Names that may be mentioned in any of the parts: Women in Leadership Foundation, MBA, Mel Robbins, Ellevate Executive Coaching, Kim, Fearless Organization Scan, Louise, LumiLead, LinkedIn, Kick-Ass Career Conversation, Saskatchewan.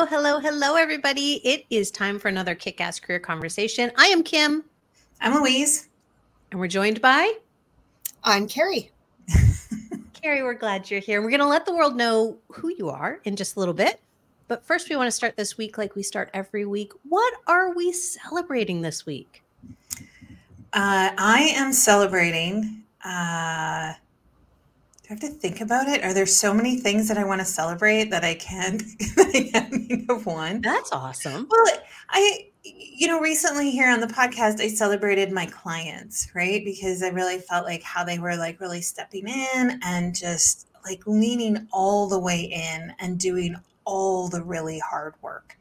Hello, hello, hello, everybody. It is time for another Kick-Ass Career Conversation. I am Kim. I'm Louise. And we're joined by? I'm Carrie. Carrie, we're glad you're here. We're going to let the world know who you are in just a little bit. But first, we want to start this week like we start every week. What are we celebrating this week? I am celebrating... I have to think about it. Are there so many things that I want to celebrate that I can't think of one? That's awesome. Well, recently here on the podcast, I celebrated my clients, right? Because I really felt like how they were like really stepping in and just like leaning all the way in and doing all the really hard work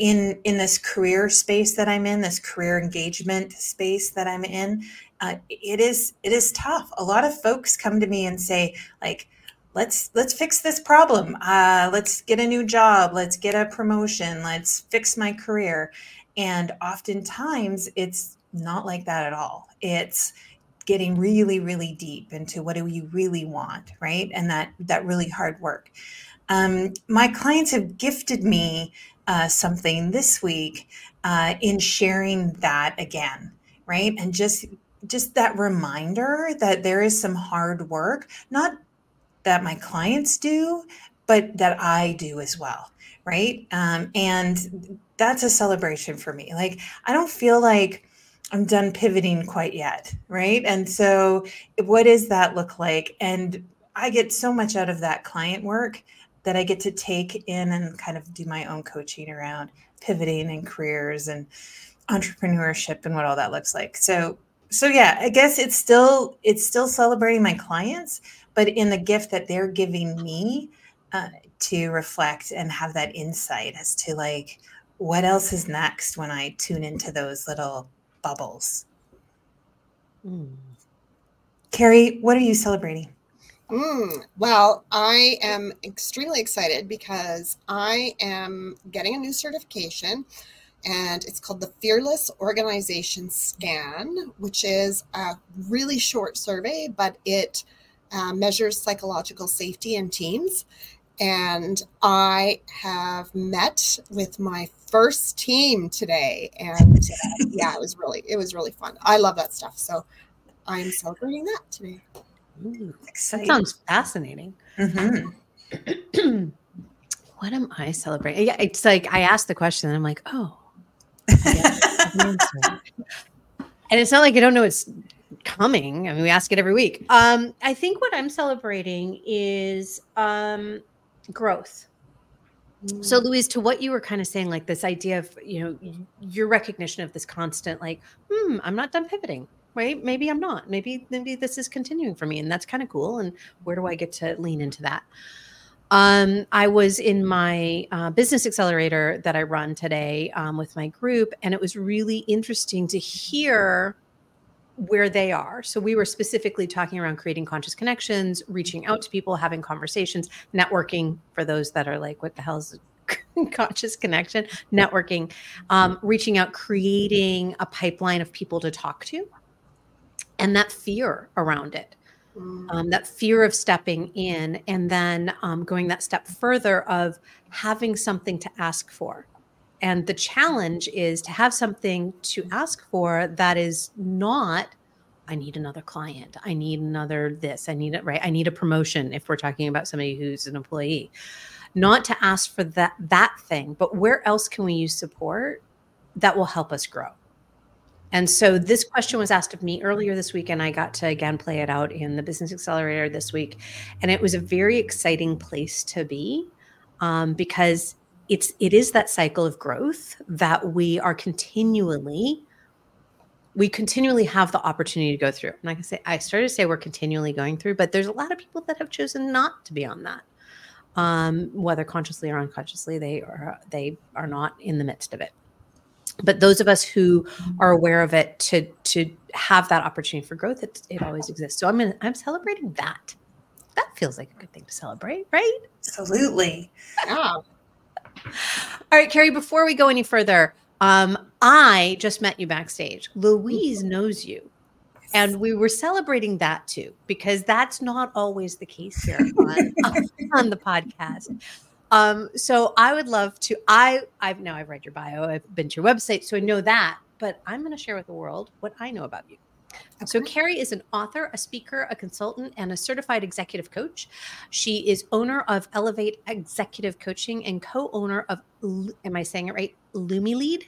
in this career space that I'm in, this career engagement space that I'm in. It is tough. A lot of folks come to me and say, like, let's fix this problem. Let's get a new job. Let's get a promotion. Let's fix my career. And oftentimes it's not like that at all. It's getting really, really deep into what do you really want, right? And that really hard work. My clients have gifted me something this week in sharing that again, right? And just that reminder that there is some hard work, not that my clients do, but that I do as well, right? And that's a celebration for me. Like, I don't feel like I'm done pivoting quite yet, right? And so what does that look like? And I get so much out of that client work that I get to take in and kind of do my own coaching around pivoting and careers and entrepreneurship and what all that looks like. So yeah, I guess it's still celebrating my clients, but in the gift that they're giving me to reflect and have that insight as to like what else is next when I tune into those little bubbles. Carrie, what are you celebrating? Well, I am extremely excited because I am getting a new certification. And it's called the Fearless Organization Scan, which is a really short survey, but it measures psychological safety in teams. And I have met with my first team today, and yeah, it was really fun. I love that stuff, so I'm celebrating that today. Ooh, that sounds fascinating. Mm-hmm. What am I celebrating? Yeah, it's like I asked the question, and I'm like, oh. And it's not like I don't know it's coming. I mean, we ask it every week. I think what I'm celebrating is growth. So, Louise, to what you were kind of saying, like this idea of, your recognition of this constant, like, I'm not done pivoting, right? Maybe I'm not. Maybe this is continuing for me, and that's kind of cool. And where do I get to lean into that? I was in my business accelerator that I run today with my group, and it was really interesting to hear where they are. So we were specifically talking around creating conscious connections, reaching out to people, having conversations, networking for those that are like, what the hell is conscious connection? Networking, reaching out, creating a pipeline of people to talk to, and that fear around it. That fear of stepping in and then going that step further of having something to ask for. And the challenge is to have something to ask for that is not, I need another client. I need another this. I need it, right? I need a promotion if we're talking about somebody who's an employee. Not to ask for that thing, but where else can we use support that will help us grow? And so this question was asked of me earlier this week, and I got to again play it out in the Business Accelerator this week. And it was a very exciting place to be because it is that cycle of growth that we continually have the opportunity to go through. And I started to say we're continually going through, but there's a lot of people that have chosen not to be on that. Whether consciously or unconsciously, they are not in the midst of it. But those of us who are aware of it to have that opportunity for growth, it always exists. So I'm celebrating that. That feels like a good thing to celebrate, right? Absolutely. Yeah. All right, Carrie, before we go any further, I just met you backstage. Louise knows you. And we were celebrating that too, because that's not always the case here on the podcast. So I would love to, I've read your bio, I've been to your website, so I know that, but I'm going to share with the world what I know about you. Okay. So Carrie is an author, a speaker, a consultant, and a certified executive coach. She is owner of Ellevate Executive Coaching and co-owner of, am I saying it right? LumiLead?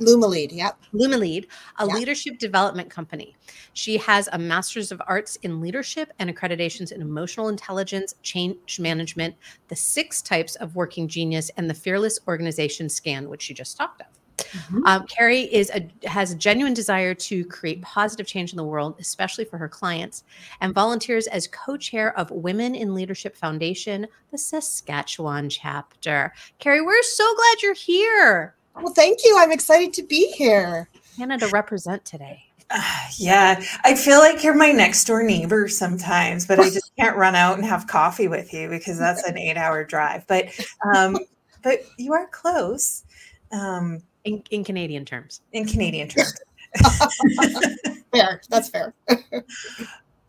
LumiLead, yep. LumiLead, a leadership development company. She has a Master's of Arts in Leadership and accreditations in Emotional Intelligence, Change Management, the 6 Types of Working Genius, and the Fearless Organization Scan, which she just talked of. Mm-hmm. Carrie has a genuine desire to create positive change in the world, especially for her clients, and volunteers as co-chair of Women in Leadership Foundation, the Saskatchewan chapter. Carrie, we're so glad you're here. Well, thank you. I'm excited to be here. Canada represent today. Yeah, I feel like you're my next door neighbor sometimes, but I just can't run out and have coffee with you because that's an 8-hour drive. But you are close. In Canadian terms. In Canadian terms. Fair. That's fair.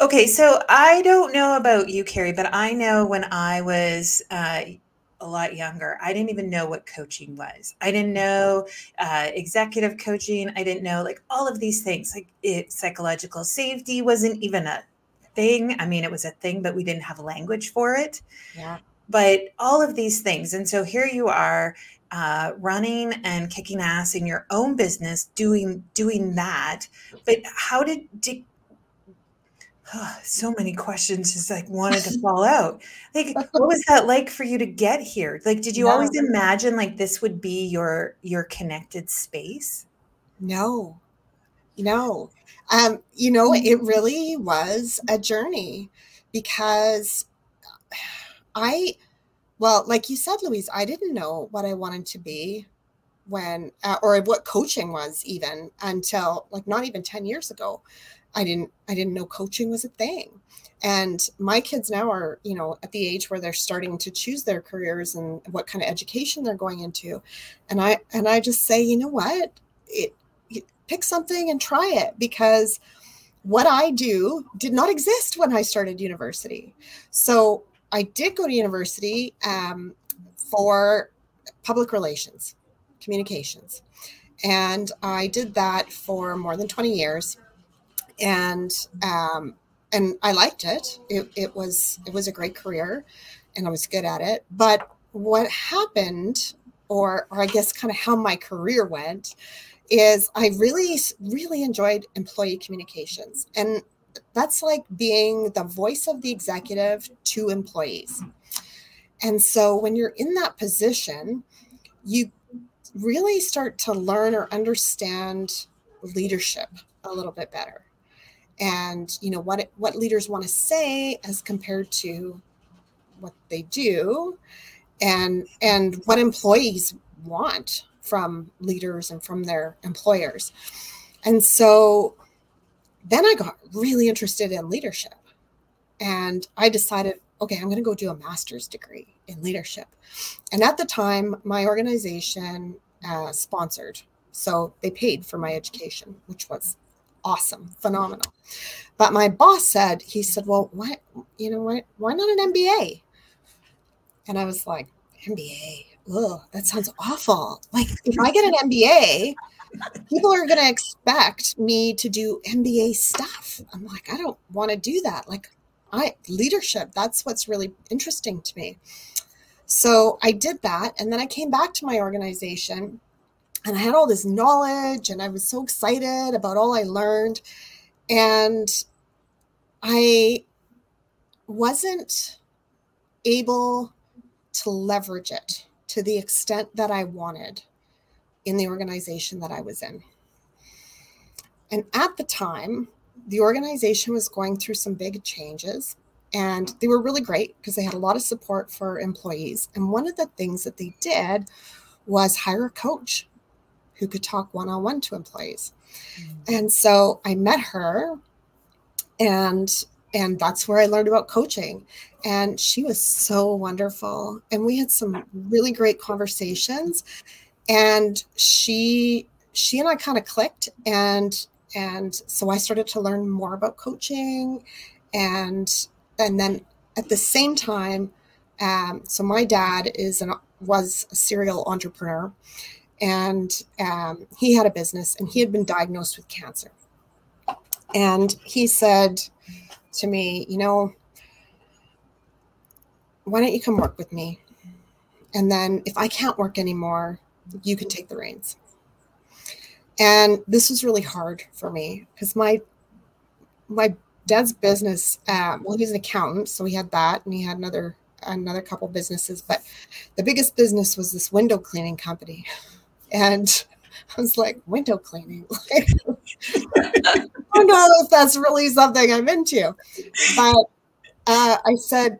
Okay, so I don't know about you, Carrie, but I know when I was a lot younger, I didn't even know what coaching was. I didn't know executive coaching. I didn't know like all of these things. Like psychological safety wasn't even a thing. I mean, it was a thing, but we didn't have language for it. Yeah. But all of these things. And so here you are running and kicking ass in your own business, doing that. But how did so many questions just like wanted to fall out. Like, what was that like for you to get here? Like, did you always imagine like this would be your connected space? No. It really was a journey because like you said, Louise, I didn't know what I wanted to be when, or what coaching was even until like not even 10 years ago. I didn't know coaching was a thing. And my kids now are, at the age where they're starting to choose their careers and what kind of education they're going into. And I just say, you know what, pick something and try it, because what I do did not exist when I started university. So I did go to university for public relations, communications. And I did that for more than 20 years. And I liked it. It was a great career and I was good at it. But what happened, or I guess kind of how my career went, is I really, really enjoyed employee communications. And that's like being the voice of the executive to employees. And so when you're in that position, you really start to learn or understand leadership a little bit better. And what leaders want to say as compared to what they do, and what employees want from leaders and from their employers. And so then I got really interested in leadership, and I decided, okay, I'm going to go do a master's degree in leadership. And at the time, my organization sponsored, so they paid for my education, which was awesome, phenomenal. But my boss said, well, why not an MBA? And I was like, MBA, oh, that sounds awful. Like, if I get an MBA, people are going to expect me to do MBA stuff. I'm like, I don't want to do that. Like, leadership, that's what's really interesting to me. So I did that. And then I came back to my organization, and I had all this knowledge, and I was so excited about all I learned. And I wasn't able to leverage it to the extent that I wanted in the organization that I was in. And at the time, the organization was going through some big changes, and they were really great because they had a lot of support for employees. And one of the things that they did was hire a coach who could talk one-on-one to employees. Mm-hmm. And so I met her, and that's where I learned about coaching. And she was so wonderful. And we had some really great conversations. And she and I kind of clicked. And so I started to learn more about coaching. And then at the same time, So my dad was a serial entrepreneur, and he had a business, and he had been diagnosed with cancer. And he said to me, you know, why don't you come work with me? And then if I can't work anymore, you can take the reins. And this was really hard for me because my dad's business, well, he's an accountant, so he had that, and he had another couple businesses, but the biggest business was this window cleaning company. And I was like, window cleaning? I don't know if that's really something I'm into. But I said,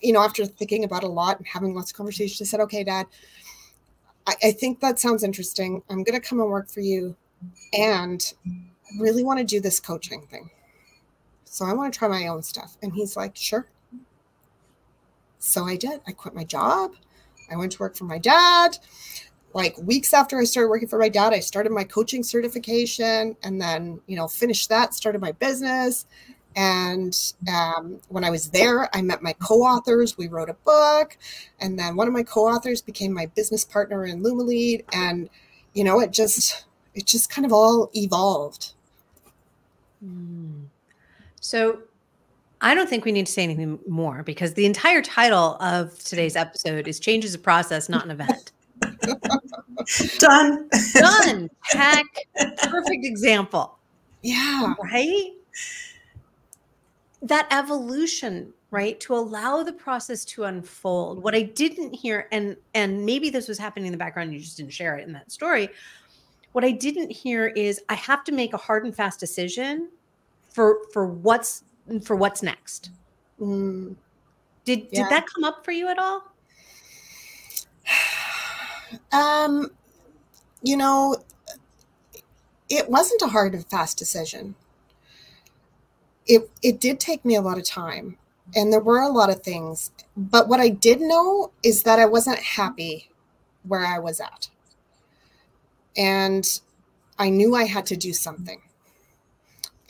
you know, after thinking about a lot and having lots of conversations, I said, okay, Dad, I think that sounds interesting. I'm going to come and work for you, and really want to do this coaching thing. So I want to try my own stuff. And he's like, sure. So I did. I quit my job. I went to work for my dad. Like weeks after I started working for my dad, I started my coaching certification, and then, you know, finished that, started my business. And when I was there, I met my co-authors. We wrote a book. And then one of my co-authors became my business partner in LumiLead. And, you know, it just kind of all evolved. So I don't think we need to say anything more, because the entire title of today's episode is Change is a Process, Not an Event. Done. Heck, perfect example. Yeah. Right? That evolution, right? To allow the process to unfold. What I didn't hear, and maybe this was happening in the background, you just didn't share it in that story. What I didn't hear is I have to make a hard and fast decision for what's next. Mm. Did that come up for you at all? You know, it wasn't a hard and fast decision. It did take me a lot of time, and there were a lot of things, but what I did know is that I wasn't happy where I was at, and I knew I had to do something.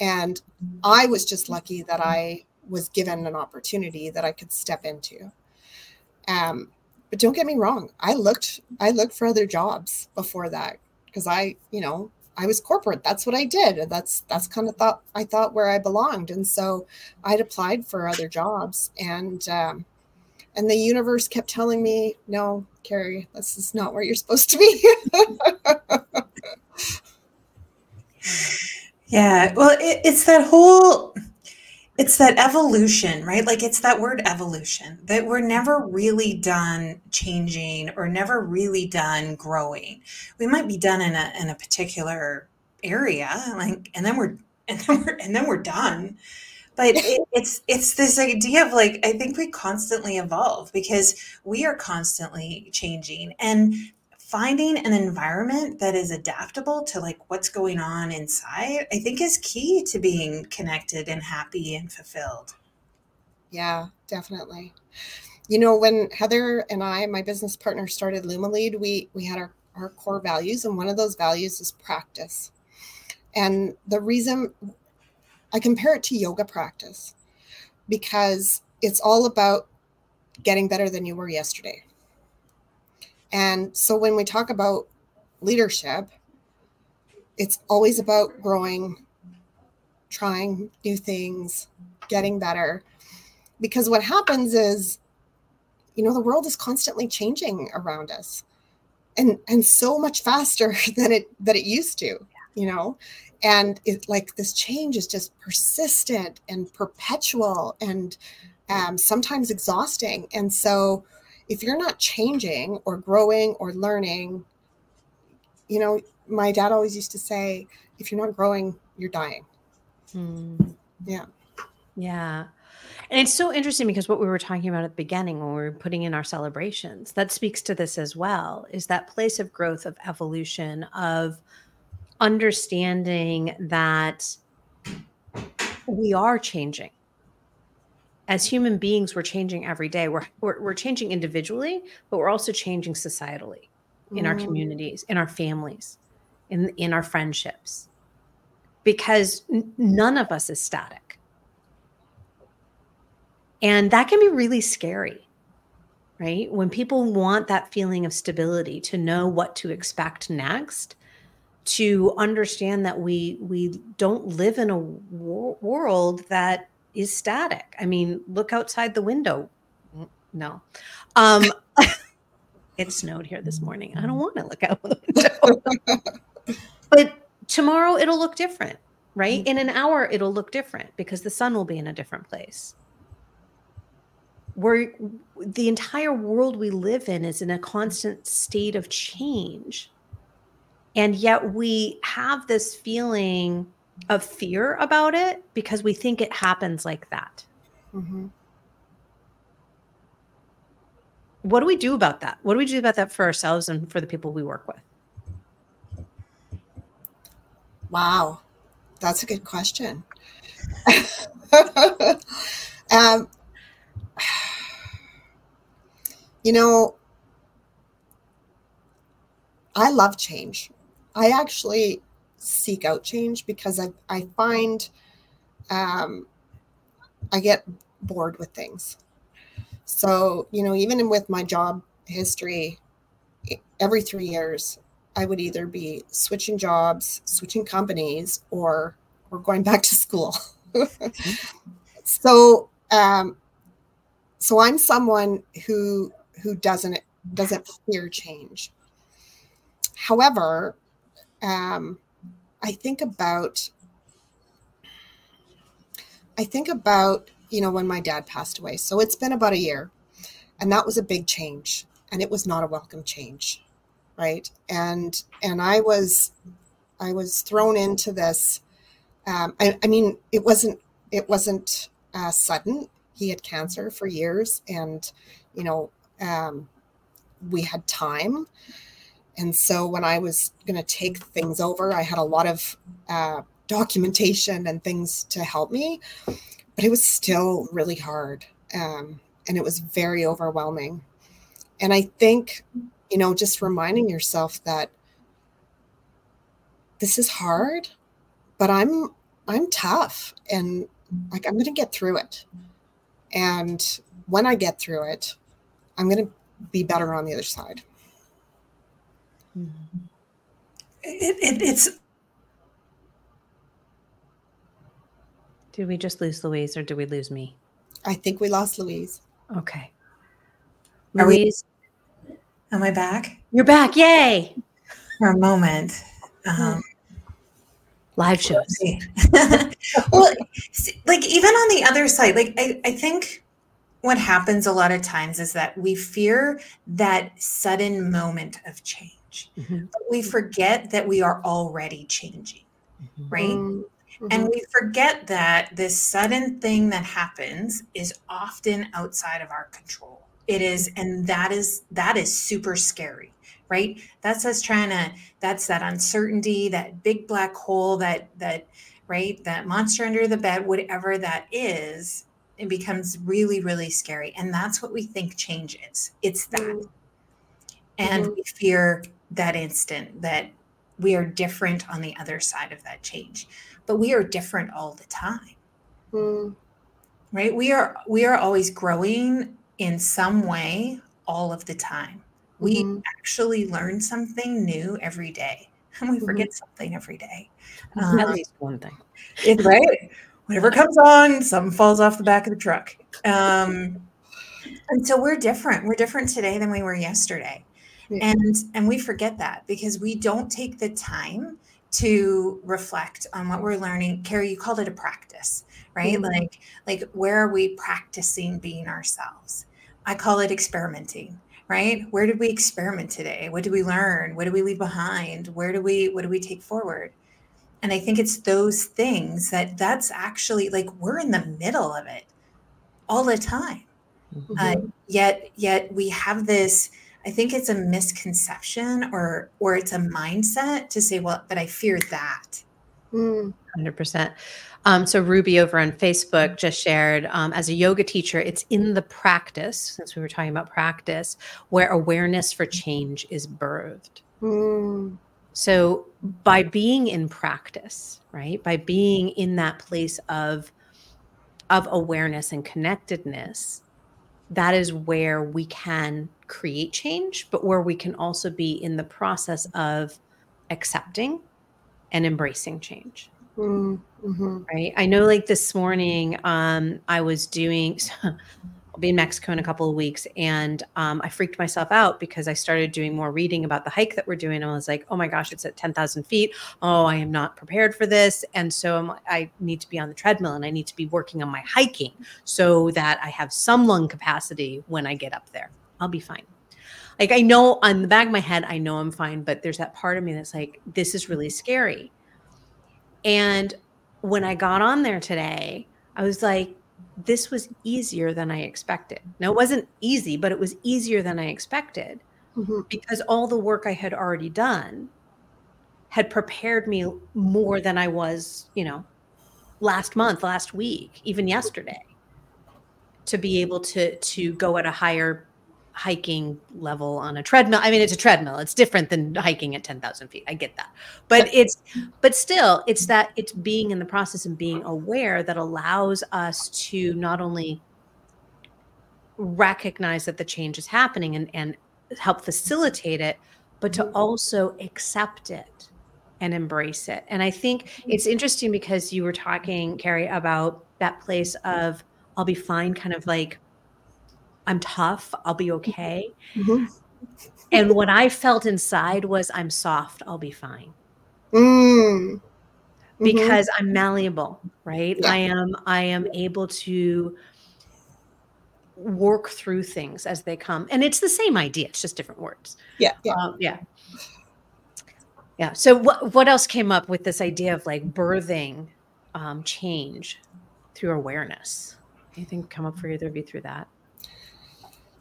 And I was just lucky that I was given an opportunity that I could step into. But don't get me wrong. I looked for other jobs before that, because I was corporate. That's what I did. And that's kind of I thought where I belonged. And so I'd applied for other jobs, and the universe kept telling me, no, Carrie, this is not where you're supposed to be. Yeah. Well, it's that evolution, right? Like it's that word evolution, that we're never really done changing or never really done growing. We might be done in a particular area, like, and then we're done. But it's this idea of like, I think we constantly evolve because we are constantly changing, and finding an environment that is adaptable to like what's going on inside, I think is key to being connected and happy and fulfilled. Yeah, definitely. You know, when Heather and I, my business partner, started LumiLead, we had our core values. And one of those values is practice. And the reason I compare it to yoga practice, because it's all about getting better than you were yesterday. And so when we talk about leadership, it's always about growing, trying new things, getting better. Because what happens is, you know, the world is constantly changing around us, and so much faster than it used to, you know, and it, like, this change is just persistent and perpetual and sometimes exhausting. And so if you're not changing or growing or learning, you know, my dad always used to say, if you're not growing, you're dying. Mm. Yeah. Yeah. And it's so interesting, because what we were talking about at the beginning when we were putting in our celebrations, that speaks to this as well, is that place of growth, of evolution, of understanding that we are changing. As human beings, we're changing every day. We're changing individually, but we're also changing societally, in our communities, in our families, in our friendships, because none of us is static. And that can be really scary. right? When people want that feeling of stability, to know what to expect next, to understand that we don't live in a world that is static. I mean, look outside the window. No. It snowed here this morning. I don't want to look out the window. But tomorrow it'll look different, right? In an hour, it'll look different because the sun will be in a different place. Where the entire world we live in is in a constant state of change. And yet we have this feeling of fear about it because we think it happens like that. Mm-hmm. What do we do about that? What do we do about that for ourselves and for the people we work with? Wow. That's a good question. You know, I love change. I actually seek out change because I find I get bored with things. So, you know, even with my job history, every 3 years, I would either be switching jobs, switching companies, or going back to school. So I'm someone who doesn't fear change. However, I think about, you know, when my dad passed away. So it's been about a year, and that was a big change, and it was not a welcome change, right? And I was thrown into this. I mean, it wasn't sudden. He had cancer for years, and you know, we had time. And so when I was going to take things over, I had a lot of documentation and things to help me, but it was still really hard. And it was very overwhelming. And I think, you know, just reminding yourself that this is hard, but I'm tough, and like, I'm going to get through it. And when I get through it, I'm going to be better on the other side. Mm-hmm. It's. Did we just lose Louise, or did we lose me? I think we lost Louise. Okay. Louise, am I back? You're back! Yay! For a moment. Live shows. Well, like, even on the other side, like I think what happens a lot of times is that we fear that sudden moment of change. Mm-hmm. But we forget that we are already changing, mm-hmm. right? Mm-hmm. And we forget that this sudden thing that happens is often outside of our control. It is, and that is super scary, right? That's that uncertainty, that big black hole, that right, that monster under the bed, whatever that is, it becomes really, really scary. And that's what we think change is. It's that. Mm-hmm. And we fear that instant, that we are different on the other side of that change, but we are different all the time, right? We are always growing in some way all of the time. We actually learn something new every day, and we forget something every day. At least one thing. It's right. Whatever comes on, something falls off the back of the truck. And so we're different. We're different today than we were yesterday. And we forget that because we don't take the time to reflect on what we're learning. Carrie, you called it a practice, right? Mm-hmm. Like where are we practicing being ourselves? I call it experimenting, right? Where did we experiment today? What did we learn? What did we leave behind? What do we take forward? And I think it's those things that's actually, like, we're in the middle of it all the time. Mm-hmm. Yet we have this, I think it's a misconception or it's a mindset to say, well, but I fear that. 100%. So Ruby over on Facebook just shared, as a yoga teacher, it's in the practice, since we were talking about practice, where awareness for change is birthed. So by being in practice, right, by being in that place of awareness and connectedness, that is where we can create change, but where we can also be in the process of accepting and embracing change. Mm-hmm. Right. I know, like this morning, I was doing, I'll be in Mexico in a couple of weeks, and I freaked myself out because I started doing more reading about the hike that we're doing. And I was like, oh my gosh, it's at 10,000 feet. Oh, I am not prepared for this. And so I need to be on the treadmill and I need to be working on my hiking so that I have some lung capacity when I get up there. I'll be fine. Like, I know on the back of my head, I know I'm fine, but there's that part of me that's like, this is really scary. And when I got on there today, I was like, this was easier than I expected. Now, it wasn't easy, but it was easier than I expected because all the work I had already done had prepared me more than I was, you know, last month, last week, even yesterday, to be able to go at a higher hiking level on a treadmill. I mean, it's a treadmill. It's different than hiking at 10,000 feet. I get that. But still, it's that it's being in the process and being aware that allows us to not only recognize that the change is happening and help facilitate it, but to also accept it and embrace it. And I think it's interesting because you were talking, Carrie, about that place of I'll be fine, kind of like, I'm tough. I'll be okay. Mm-hmm. And what I felt inside was I'm soft. I'll be fine. Mm-hmm. Because I'm malleable, right? Yeah. I am able to work through things as they come. And it's the same idea. It's just different words. Yeah. So what else came up with this idea of like birthing change through awareness? Anything come up for either of you through that?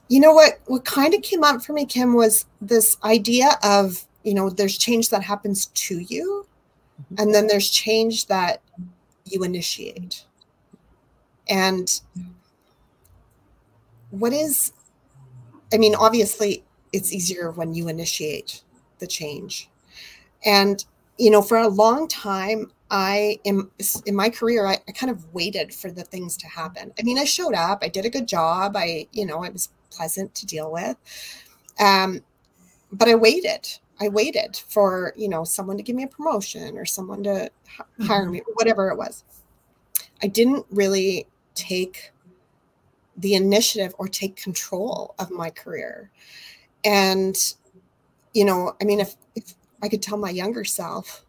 You know what kind of came up for me, Kim, was this idea of, you know, there's change that happens to you, and then there's change that you initiate. And obviously it's easier when you initiate the change. And, you know, for a long time, in my career, I kind of waited for the things to happen. I mean, I showed up, I did a good job. I was pleasant to deal with. But I waited for, you know, someone to give me a promotion or someone to hire me, whatever it was. I didn't really take the initiative or take control of my career. And, you know, I mean, if I could tell my younger self,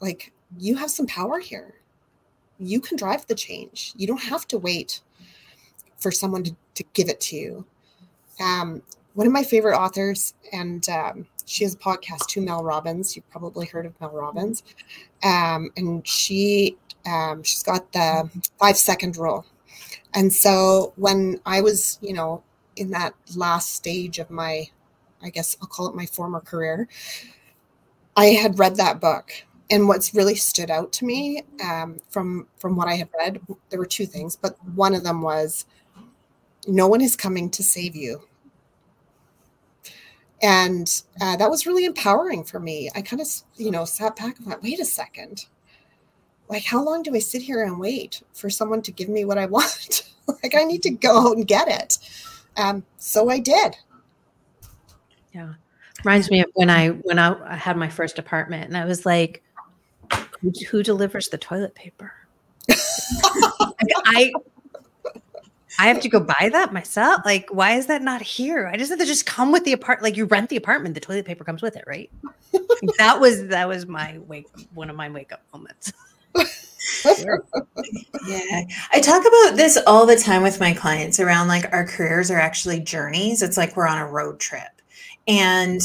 like, you have some power here, you can drive the change. You don't have to wait for someone to give it to you. One of my favorite authors, and she has a podcast too, Mel Robbins. You've probably heard of Mel Robbins. And she's got the 5-second rule. And so when I was, you know, in that last stage of my, I guess I'll call it my former career, I had read that book. And what's really stood out to me from what I had read, there were two things, but one of them was, no one is coming to save you. And that was really empowering for me. I kind of, you know, sat back and went, wait a second. Like, how long do I sit here and wait for someone to give me what I want? Like, I need to go and get it. So I did. Yeah. Reminds me of when I had my first apartment, and I was like, who delivers the toilet paper? I have to go buy that myself. Like, why is that not here? I just have to just come with the apartment. Like, you rent the apartment, the toilet paper comes with it, right? that was one of my wake up moments. Yeah. I talk about this all the time with my clients around, like, our careers are actually journeys. It's like we're on a road trip, and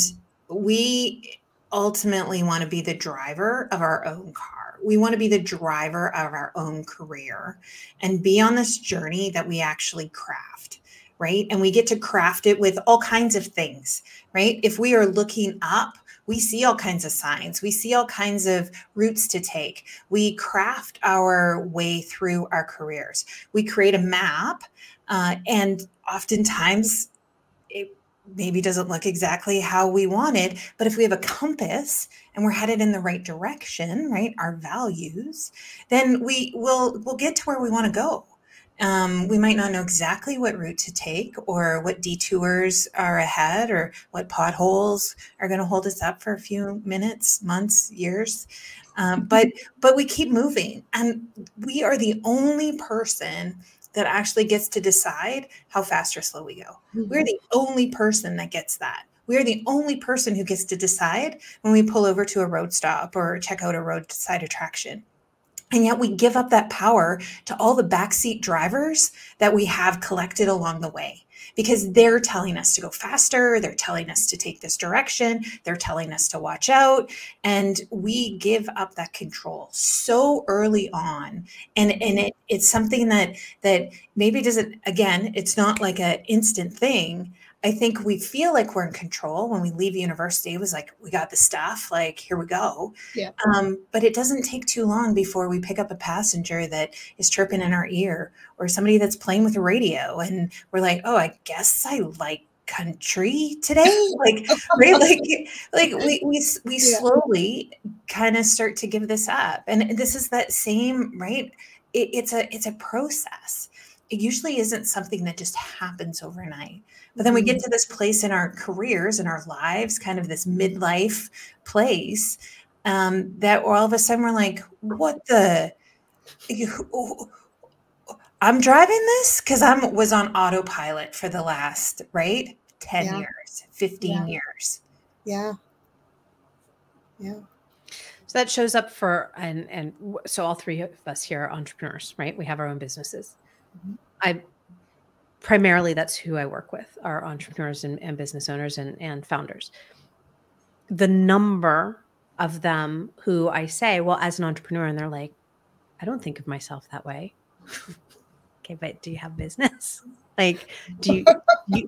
we ultimately want to be the driver of our own car. We want to be the driver of our own career and be on this journey that we actually craft, right? And we get to craft it with all kinds of things, right? If we are looking up, we see all kinds of signs. We see all kinds of routes to take. We craft our way through our careers. We create a map, and oftentimes it maybe doesn't look exactly how we want it, but if we have a compass and we're headed in the right direction, right, our values, then we'll get to where we want to go. We might not know exactly what route to take or what detours are ahead or what potholes are going to hold us up for a few minutes, months, years. But we keep moving, and we are the only person that actually gets to decide how fast or slow we go. Mm-hmm. We're the only person that gets that. We're the only person who gets to decide when we pull over to a road stop or check out a roadside attraction. And yet we give up that power to all the backseat drivers that we have collected along the way, because they're telling us to go faster. They're telling us to take this direction. They're telling us to watch out. And we give up that control so early on. And it's something that maybe doesn't, again, it's not like an instant thing. I think we feel like we're in control when we leave university. It was like, we got the stuff, like, here we go. Yeah. But it doesn't take too long before we pick up a passenger that is chirping in our ear or somebody that's playing with a radio. And we're like, oh, I guess I like country today. Like, right? we slowly kind of start to give this up. And this is that same, right? It's a process. It usually isn't something that just happens overnight. But then we get to this place in our careers, in our lives, kind of this midlife place, that all of a sudden we're like, what the? I'm driving this because I was on autopilot for the last, right, 10 years, 15 years. Yeah. Yeah. So that shows up for, and so all three of us here are entrepreneurs, right? We have our own businesses. Mm-hmm. Primarily, that's who I work with, are entrepreneurs and business owners and founders. The number of them who I say, well, as an entrepreneur, and they're like, I don't think of myself that way. Okay, but do you have business? Like, do you,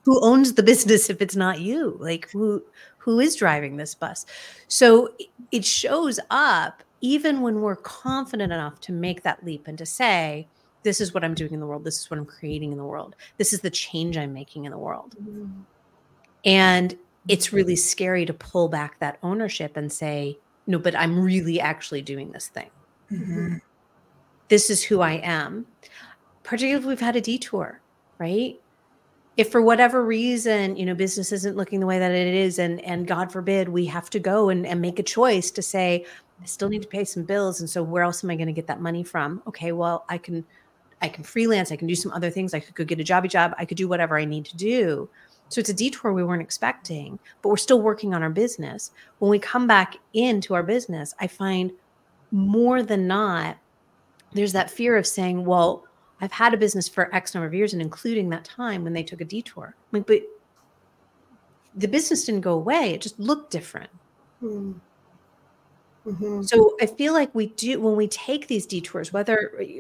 who owns the business if it's not you? Like, who is driving this bus? So it shows up even when we're confident enough to make that leap and to say, this is what I'm doing in the world. This is what I'm creating in the world. This is the change I'm making in the world. Mm-hmm. And it's really scary to pull back that ownership and say, no, but I'm really actually doing this thing. Mm-hmm. This is who I am. Particularly if we've had a detour, right? If for whatever reason, business isn't looking the way that it is, and God forbid, we have to go and make a choice to say, I still need to pay some bills. And so where else am I going to get that money from? Okay, well, I can freelance. I can do some other things. I could go get a jobby job. I could do whatever I need to do. So it's a detour we weren't expecting, but we're still working on our business. When we come back into our business, I find more than not, there's that fear of saying, well, I've had a business for X number of years, and including that time when they took a detour. I'm like, but the business didn't go away. It just looked different. Mm. Mm-hmm. So I feel like we do, when we take these detours,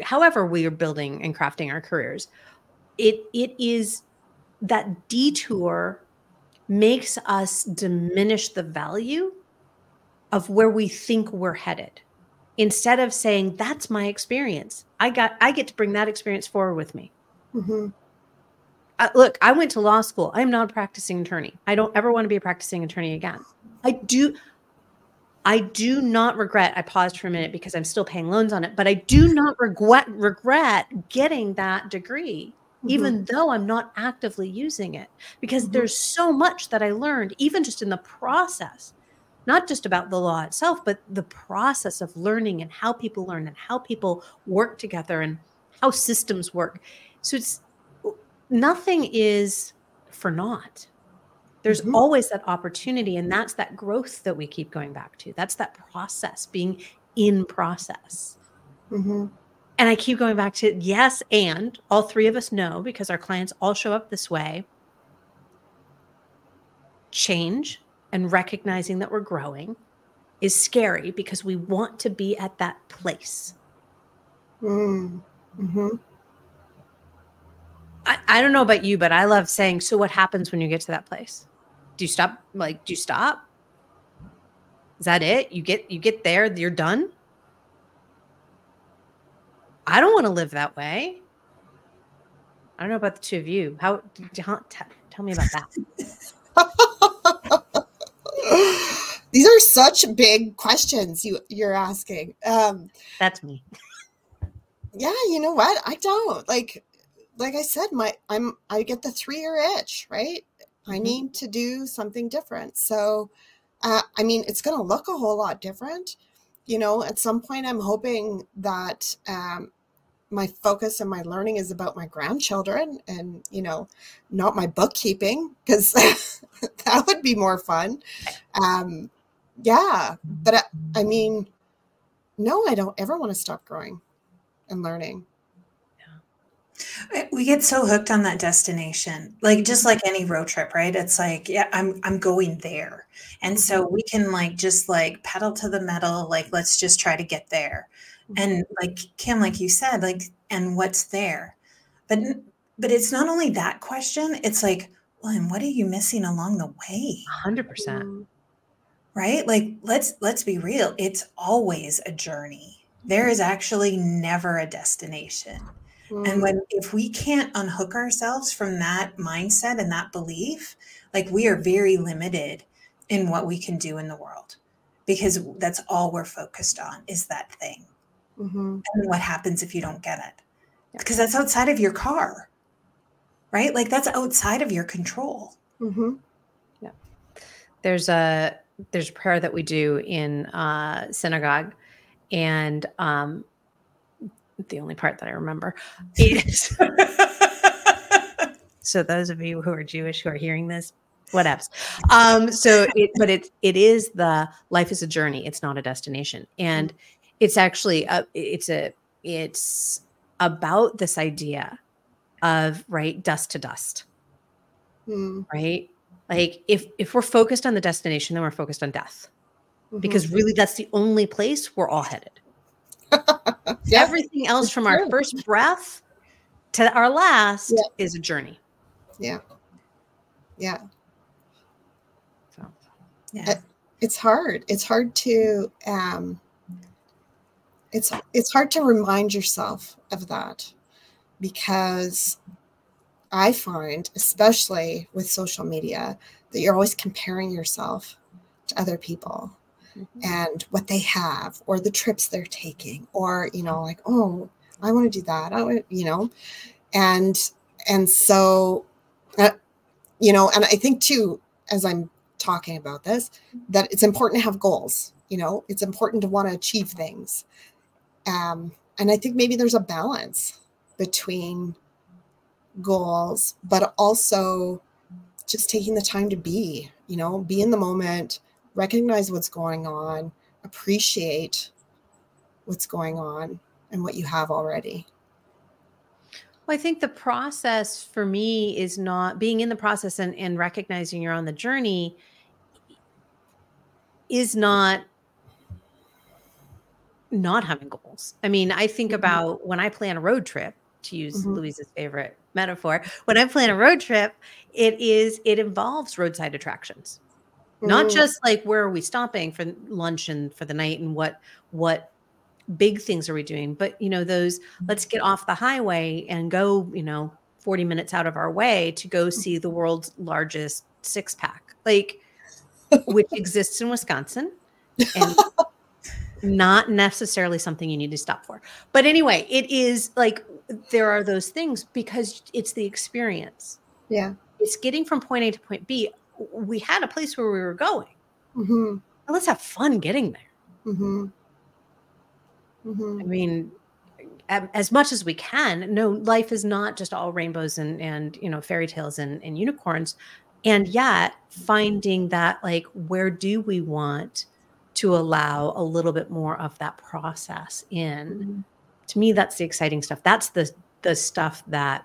however we are building and crafting our careers, it is that detour makes us diminish the value of where we think we're headed. Instead of saying, that's my experience. I get to bring that experience forward with me. Mm-hmm. Look, I went to law school. I'm not a practicing attorney. I don't ever want to be a practicing attorney again. I do not regret, I paused for a minute because I'm still paying loans on it, but I do not regret getting that degree, mm-hmm. even though I'm not actively using it, because mm-hmm. there's so much that I learned, even just in the process, not just about the law itself, but the process of learning and how people learn and how people work together and how systems work. So nothing is for naught. There's mm-hmm. always that opportunity, and that's that growth that we keep going back to. That's that process, being in process. Mm-hmm. And I keep going back to yes, and all three of us know, because our clients all show up this way, change and recognizing that we're growing is scary because we want to be at that place. Mm-hmm. I don't know about you, but I love saying, so what happens when you get to that place? Do you stop? Like, do you stop? Is that it? You get there, you're done? I don't want to live that way. I don't know about the two of you. How? Tell me about that. These are such big questions you're asking. That's me. Yeah, you know what? I don't. Like, like I said, I get the 3-year itch, right? I need to do something different. So, I mean, it's going to look a whole lot different. You know, at some point, I'm hoping that my focus and my learning is about my grandchildren and, you know, not my bookkeeping, because that would be more fun. Yeah, but I mean, no, I don't ever want to stop growing and learning. We get so hooked on that destination, like just like any road trip, right? It's like, yeah, I'm going there. And so we can like, just like pedal to the metal, like, let's just try to get there. And like, Kim, like you said, like, and what's there? But it's not only that question. It's like, well, and what are you missing along the way? 100%. Right? Like, let's be real. It's always a journey. There is actually never a destination. And if we can't unhook ourselves from that mindset and that belief, like we are very limited in what we can do in the world, because that's all we're focused on is that thing. Mm-hmm. And what happens if you don't get it? Because that's outside of your car, right? Like that's outside of your control. Mm-hmm. Yeah. There's prayer that we do in synagogue, and the only part that I remember is, so those of you who are Jewish who are hearing this, whatevs. It is the life is a journey. It's not a destination. And it's actually, it's about this idea of, right, dust to dust, right? Like if we're focused on the destination, then we're focused on death, because really that's the only place we're all headed. Yeah. Everything else from our first breath to our last is a journey. Yeah. Yeah. So, yeah. It's hard. It's hard to remind yourself of that, because I find, especially with social media, that you're always comparing yourself to other people. And what they have, or the trips they're taking, or, you know, like, oh, I want to do that. I want, you know, and so, you know, and I think too, as I'm talking about this, that it's important to have goals, you know, it's important to want to achieve things. And I think maybe there's a balance between goals, but also just taking the time to be, you know, be in the moment, recognize what's going on, appreciate what's going on and what you have already. Well, I think the process for me is not being in the process and recognizing you're on the journey is not having goals. I mean, I think about when I plan a road trip, to use Louise's favorite metaphor, when I plan a road trip, it involves roadside attractions. Not just like, where are we stopping for lunch and for the night, and what big things are we doing? But, you know, those, let's get off the highway and go, you know, 40 minutes out of our way to go see the world's largest 6-pack, like, which exists in Wisconsin, and not necessarily something you need to stop for. But anyway, it is like, there are those things because it's the experience. Yeah. It's getting from point A to point B. We had a place where we were going. Mm-hmm. Now let's have fun getting there. Mm-hmm. Mm-hmm. I mean, as much as we can. No, life is not just all rainbows and you know, fairy tales and unicorns. And yet finding that, like, where do we want to allow a little bit more of that process in? Mm-hmm. To me, that's the exciting stuff. That's the stuff that's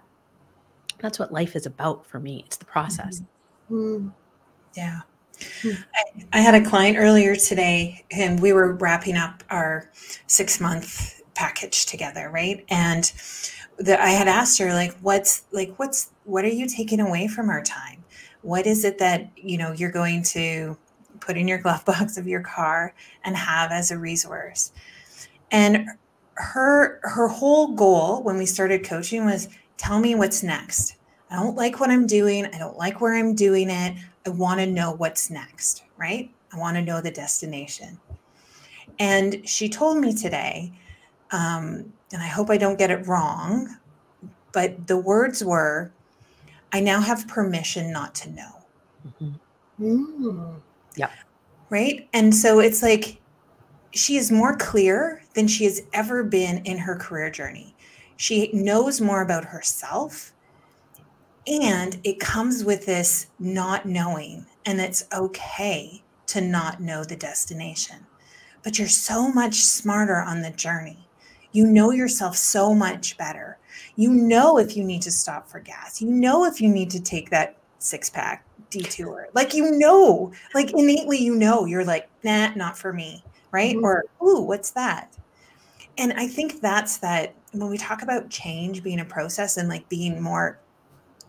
what life is about for me. It's the process. Mm-hmm. Yeah. I had a client earlier today, and we were wrapping up our 6-month package together, right? And I had asked her, like, what are you taking away from our time? What is it that, you know, you're going to put in your glove box of your car and have as a resource? And her whole goal when we started coaching was, tell me what's next. I don't like what I'm doing. I don't like where I'm doing it. I want to know what's next, right? I want to know the destination. And she told me today, and I hope I don't get it wrong, But the words were, I now have permission not to know. Mm-hmm. Mm-hmm. Yeah. Right. And so it's like, she is more clear than she has ever been in her career journey. She knows more about herself, and it comes with this not knowing, and it's okay to not know the destination, but you're so much smarter on the journey. You know yourself so much better. You know if you need to stop for gas. You know if you need to take that six-pack detour. Like, you know, like innately, you know, you're like, nah, not for me, right? Mm-hmm. Or, ooh, what's that? And I think that's that when we talk about change being a process and like being more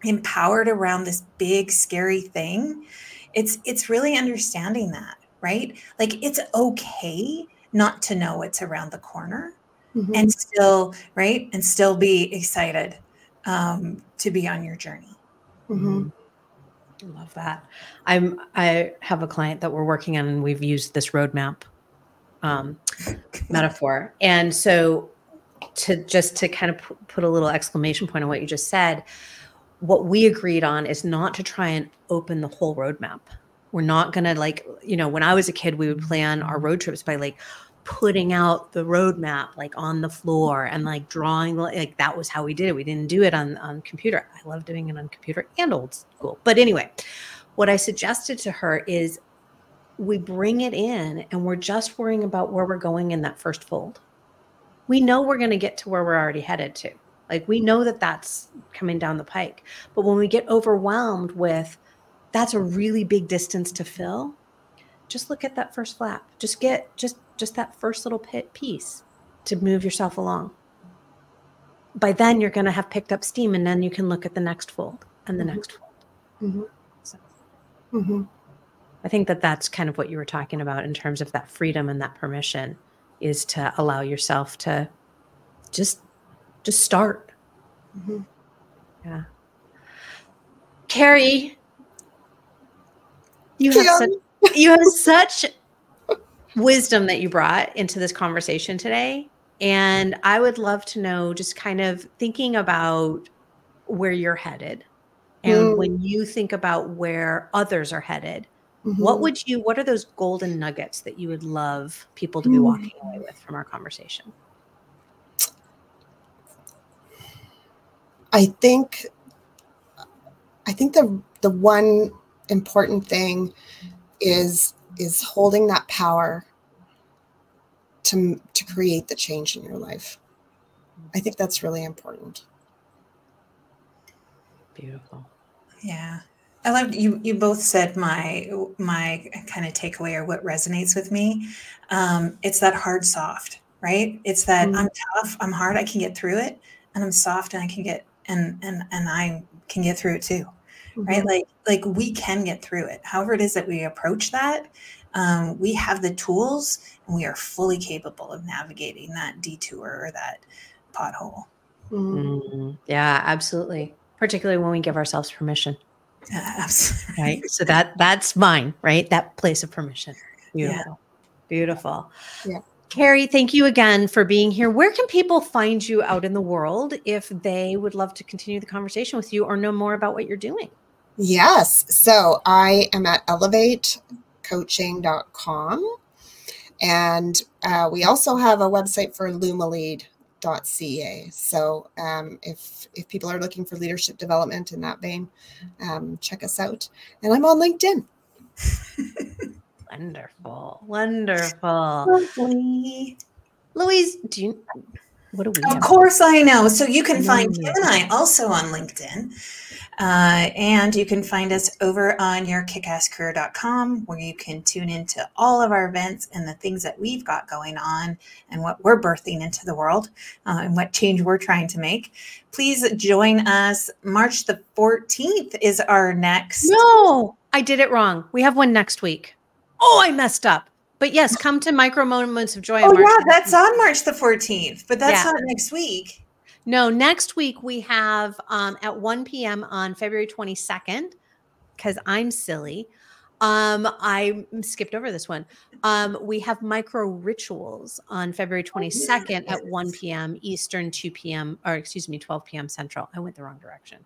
empowered around this big, scary thing, it's really understanding that, right? Like, it's okay not to know what's around the corner. Mm-hmm. And still, right? And still be excited to be on your journey. Mm-hmm. I love that. I have a client that we're working on, and we've used this roadmap metaphor. And so to kind of put a little exclamation point on what you just said, what we agreed on is not to try and open the whole roadmap. We're not going to, like, you know, when I was a kid, we would plan our road trips by like putting out the roadmap like on the floor and like drawing, like that was how we did it. We didn't do it on computer. I love doing it on computer and old school. But anyway, what I suggested to her is we bring it in and we're just worrying about where we're going in that first fold. We know we're going to get to where we're already headed to. Like, we know that that's coming down the pike. But when we get overwhelmed with, that's a really big distance to fill, just look at that first flap. Just that first little piece to move yourself along. By then you're going to have picked up steam, and then you can look at the next fold and the mm-hmm. next fold. Mm-hmm. So, mm-hmm. I think that's kind of what you were talking about in terms of that freedom and that permission, is to allow yourself to just start. Mm-hmm. Yeah. Carrie, you have such wisdom that you brought into this conversation today. And I would love to know, just kind of thinking about where you're headed, and when you think about where others are headed, mm-hmm. What are those golden nuggets that you would love people to be walking away with from our conversation? I think the one important thing is holding that power to create the change in your life. I think that's really important. Beautiful. Yeah. I loved you both said my kind of takeaway, or what resonates with me. It's that hard, soft, right? It's that I'm tough, I'm hard, I can get through it, and I'm soft, and I can get, and I can get through it too. Mm-hmm. Right? Like we can get through it. However it is that we approach that, we have the tools, and we are fully capable of navigating that detour or that pothole. Mm-hmm. Yeah, absolutely. Particularly when we give ourselves permission. Absolutely. Right. So that's mine, right? That place of permission. Beautiful. Yeah. Beautiful. Yeah. Carrie, thank you again for being here. Where can people find you out in the world if they would love to continue the conversation with you or know more about what you're doing? Yes. So I am at EllevateCoaching.com. And we also have a website for LumiLead.ca. So if people are looking for leadership development in that vein, check us out. And I'm on LinkedIn. Wonderful. Lovely. Louise, what do we have? Of course I know. So you can find Kim and I also on LinkedIn. And you can find us over on your kickasscareer.com, where you can tune into all of our events and the things that we've got going on and what we're birthing into the world and what change we're trying to make. Please join us. March the 14th is our next. No, I did it wrong. We have one next week. Oh, I messed up. But yes, come to Micro Moments of Joy. Oh, yeah, that's on March the 14th, but that's not next week. No, next week we have at 1 p.m. on February 22nd, because I'm silly. I skipped over this one. We have micro rituals on February 22nd at 1 p.m. Eastern, 2 p.m. or excuse me, 12 p.m. Central. I went the wrong direction.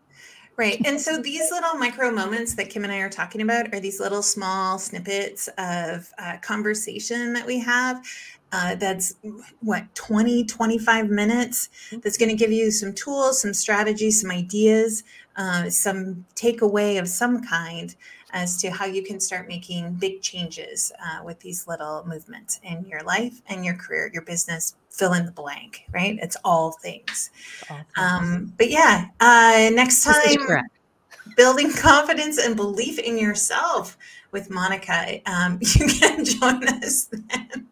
Right. And so these little micro moments that Kim and I are talking about are these little small snippets of conversation that we have. That's what, 20, 25 minutes. That's going to give you some tools, some strategies, some ideas, some takeaway of some kind as to how you can start making big changes with these little movements in your life and your career, your business, fill in the blank, right? It's all things. But yeah, next time, building confidence and belief in yourself with Monica. You can join us then.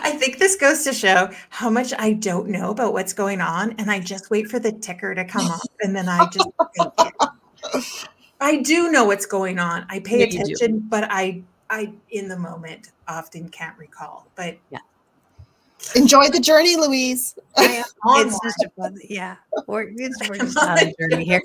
I think this goes to show how much I don't know about what's going on, and I just wait for the ticker to come up, and then I just think it. I do know what's going on. I pay attention, but I in the moment often can't recall. But yeah. Enjoy the journey, Louise. It's just a fun, yeah. We're just on a journey here.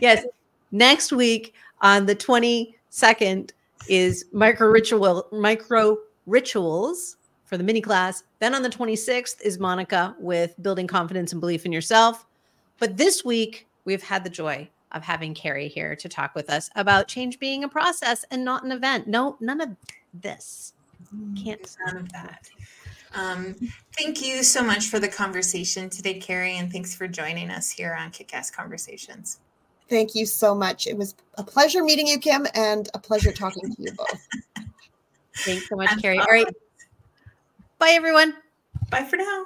Yes. Next week on the 22nd is micro rituals for the mini class. Then on the 26th is Monica with building confidence and belief in yourself. But this week we've had the joy of having Carrie here to talk with us about change being a process and not an event. No, none of this. Can't sound that. Thank you so much for the conversation today, Carrie, and thanks for joining us here on Kick-Ass Conversations. Thank you so much. It was a pleasure meeting you, Kim, and a pleasure talking to you both. Thanks so much, Carrie. All right. Bye, everyone. Bye for now.